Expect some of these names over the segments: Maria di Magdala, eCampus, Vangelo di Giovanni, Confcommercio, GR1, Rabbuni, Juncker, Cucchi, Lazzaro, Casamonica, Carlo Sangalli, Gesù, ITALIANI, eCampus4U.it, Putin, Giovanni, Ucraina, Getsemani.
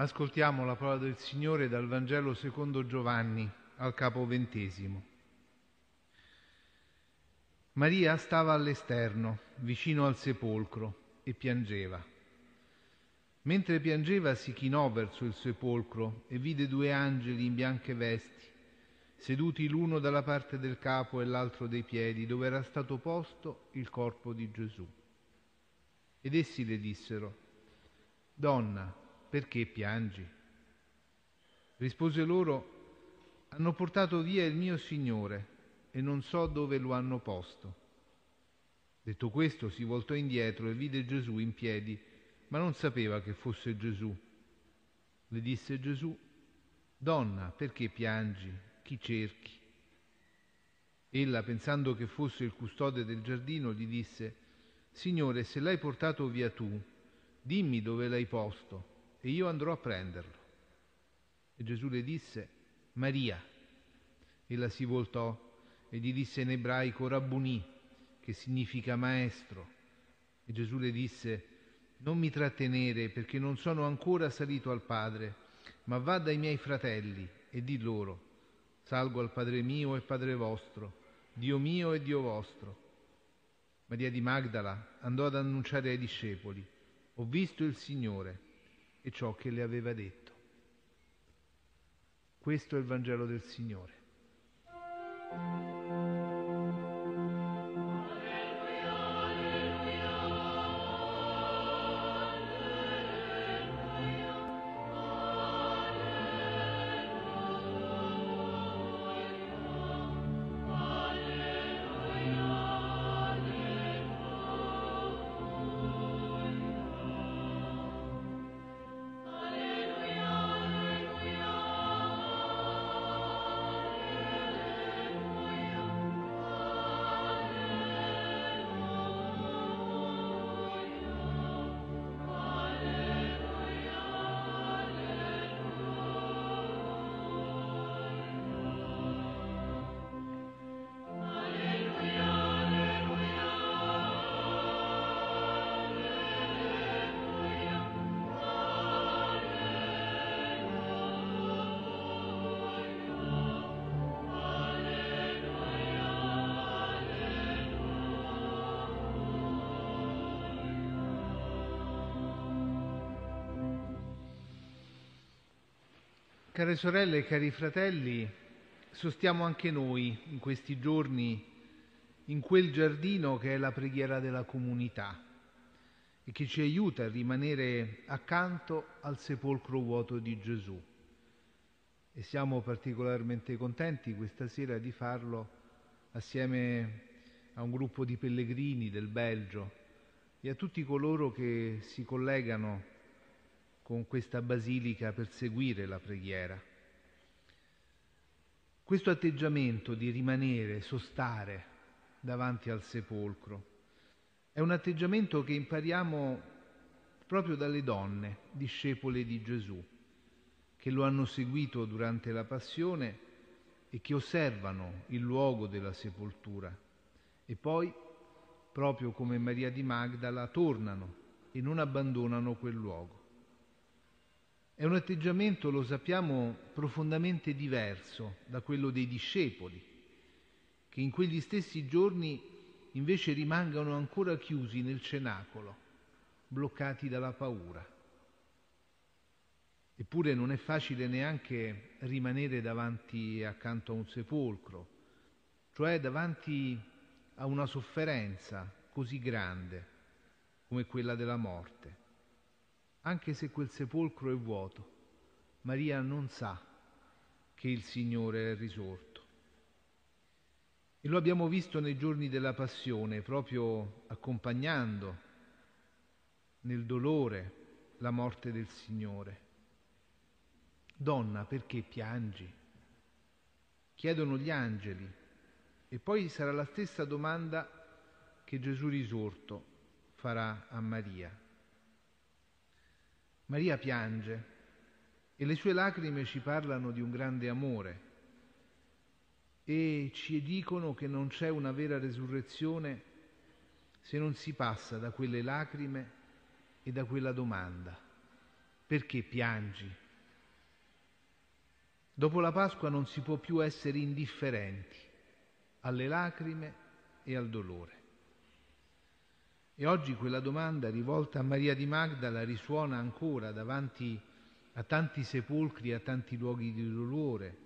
Ascoltiamo la parola del Signore dal Vangelo secondo Giovanni, al capo 20. Maria stava all'esterno, vicino al sepolcro, e piangeva. Mentre piangeva si chinò verso il sepolcro e vide due angeli in bianche vesti, seduti l'uno dalla parte del capo e l'altro dei piedi, dove era stato posto il corpo di Gesù. Ed essi le dissero: «Donna, perché piangi?» Rispose loro: «Hanno portato via il mio Signore e non so dove lo hanno posto». Detto questo, si voltò indietro e vide Gesù in piedi, ma non sapeva che fosse Gesù. Le disse Gesù: «Donna, perché piangi? Chi cerchi?» Ella, pensando che fosse il custode del giardino, gli disse: «Signore, se l'hai portato via tu, dimmi dove l'hai posto, e io andrò a prenderlo». E Gesù le disse: «Maria». Ella si voltò e gli disse in ebraico Rabbuni, che significa maestro. E Gesù le disse: «Non mi trattenere, perché non sono ancora salito al Padre, ma va dai miei fratelli e di loro: salgo al Padre mio e Padre vostro, Dio mio e Dio vostro». Maria di Magdala andò ad annunciare ai discepoli: «Ho visto il Signore» e ciò che le aveva detto. Questo è il Vangelo del Signore. Care sorelle e cari fratelli, sostiamo anche noi in questi giorni in quel giardino che è la preghiera della comunità e che ci aiuta a rimanere accanto al sepolcro vuoto di Gesù. E siamo particolarmente contenti questa sera di farlo assieme a un gruppo di pellegrini del Belgio e a tutti coloro che si collegano con questa basilica per seguire la preghiera. Questo atteggiamento di rimanere, sostare davanti al sepolcro, è un atteggiamento che impariamo proprio dalle donne, discepole di Gesù, che lo hanno seguito durante la passione e che osservano il luogo della sepoltura. E poi, proprio come Maria di Magdala, tornano e non abbandonano quel luogo. È un atteggiamento, lo sappiamo, profondamente diverso da quello dei discepoli, che in quegli stessi giorni invece rimangono ancora chiusi nel cenacolo, bloccati dalla paura. Eppure non è facile neanche rimanere davanti accanto a un sepolcro, cioè davanti a una sofferenza così grande come quella della morte. Anche se quel sepolcro è vuoto, Maria non sa che il Signore è risorto. E lo abbiamo visto nei giorni della Passione, proprio accompagnando nel dolore la morte del Signore. «Donna, perché piangi?» chiedono gli angeli, e poi sarà la stessa domanda che Gesù risorto farà a Maria. Maria piange e le sue lacrime ci parlano di un grande amore e ci dicono che non c'è una vera resurrezione se non si passa da quelle lacrime e da quella domanda: Perché piangi? Dopo la Pasqua non si può più essere indifferenti alle lacrime e al dolore. E oggi quella domanda rivolta a Maria di Magdala risuona ancora davanti a tanti sepolcri, a tanti luoghi di dolore,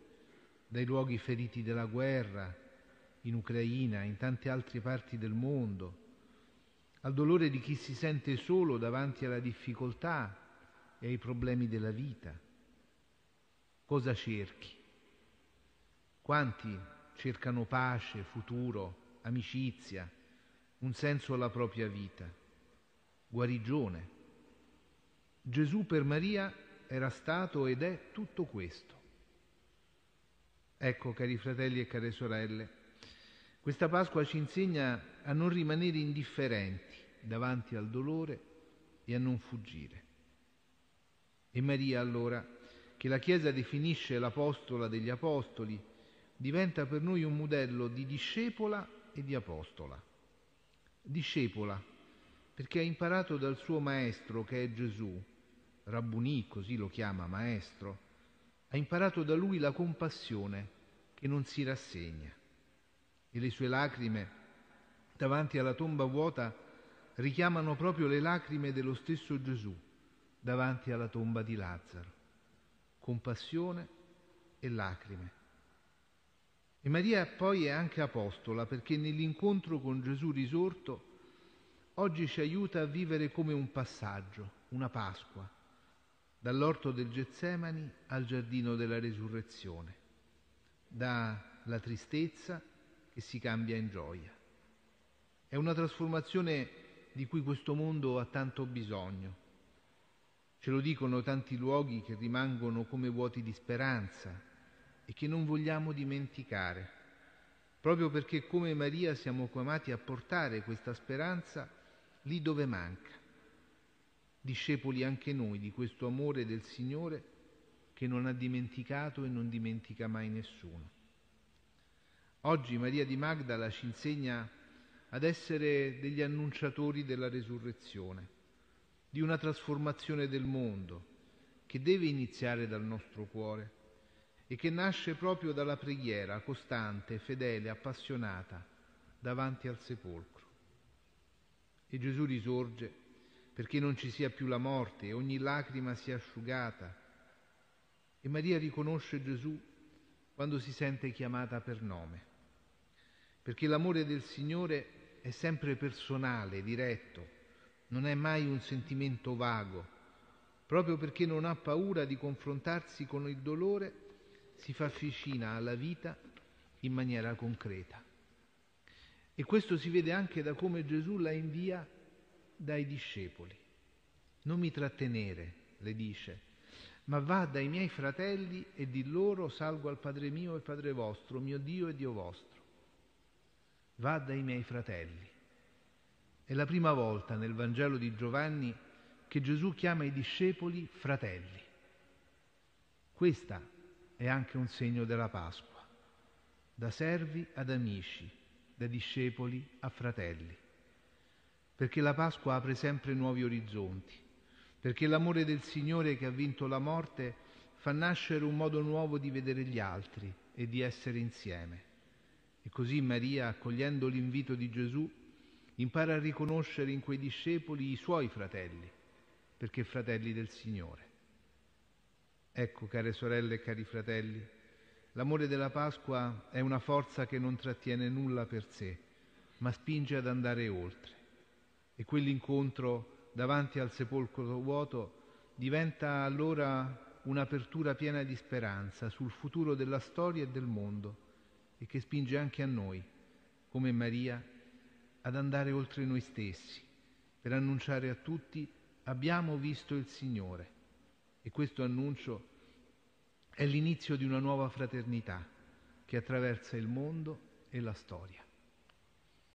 dai luoghi feriti della guerra, in Ucraina, in tante altre parti del mondo, al dolore di chi si sente solo davanti alla difficoltà e ai problemi della vita. Cosa cerchi? Quanti cercano pace, futuro, amicizia, un senso alla propria vita, guarigione. Gesù per Maria era stato ed è tutto questo. Ecco, cari fratelli e care sorelle, questa Pasqua ci insegna a non rimanere indifferenti davanti al dolore e a non fuggire. E Maria, allora, che la Chiesa definisce l'apostola degli apostoli, diventa per noi un modello di discepola e di apostola. Discepola, perché ha imparato dal suo maestro, che è Gesù, Rabbuni, così lo chiama, maestro, ha imparato da lui la compassione che non si rassegna. E le sue lacrime, davanti alla tomba vuota, richiamano proprio le lacrime dello stesso Gesù, davanti alla tomba di Lazzaro. Compassione e lacrime. E Maria poi è anche apostola, perché nell'incontro con Gesù risorto oggi ci aiuta a vivere come un passaggio, una Pasqua, dall'orto del Getsemani al giardino della resurrezione, dalla tristezza che si cambia in gioia. È una trasformazione di cui questo mondo ha tanto bisogno. Ce lo dicono tanti luoghi che rimangono come vuoti di speranza e che non vogliamo dimenticare, proprio perché come Maria siamo chiamati a portare questa speranza lì dove manca. Discepoli anche noi di questo amore del Signore che non ha dimenticato e non dimentica mai nessuno. Oggi Maria di Magdala ci insegna ad essere degli annunciatori della resurrezione, di una trasformazione del mondo che deve iniziare dal nostro cuore e che nasce proprio dalla preghiera costante, fedele, appassionata davanti al sepolcro. E Gesù risorge perché non ci sia più la morte e ogni lacrima sia asciugata. E Maria riconosce Gesù quando si sente chiamata per nome, perché l'amore del Signore è sempre personale, diretto, non è mai un sentimento vago. Proprio perché non ha paura di confrontarsi con il dolore, si fa vicina alla vita in maniera concreta. E questo si vede anche da come Gesù la invia dai discepoli. Non mi trattenere, le dice, ma va dai miei fratelli e di loro salgo al Padre mio e Padre vostro, mio Dio e Dio vostro. Va dai miei fratelli. È la prima volta nel Vangelo di Giovanni che Gesù chiama i discepoli fratelli. Questa è anche un segno della Pasqua, da servi ad amici, da discepoli a fratelli, perché la Pasqua apre sempre nuovi orizzonti, perché l'amore del Signore che ha vinto la morte fa nascere un modo nuovo di vedere gli altri e di essere insieme. E così Maria, accogliendo l'invito di Gesù, impara a riconoscere in quei discepoli i suoi fratelli, perché fratelli del Signore. Ecco, care sorelle e cari fratelli, l'amore della Pasqua è una forza che non trattiene nulla per sé, ma spinge ad andare oltre. E quell'incontro davanti al sepolcro vuoto diventa allora un'apertura piena di speranza sul futuro della storia e del mondo, e che spinge anche a noi, come Maria, ad andare oltre noi stessi, per annunciare a tutti: abbiamo visto il Signore. E questo annuncio è l'inizio di una nuova fraternità che attraversa il mondo e la storia.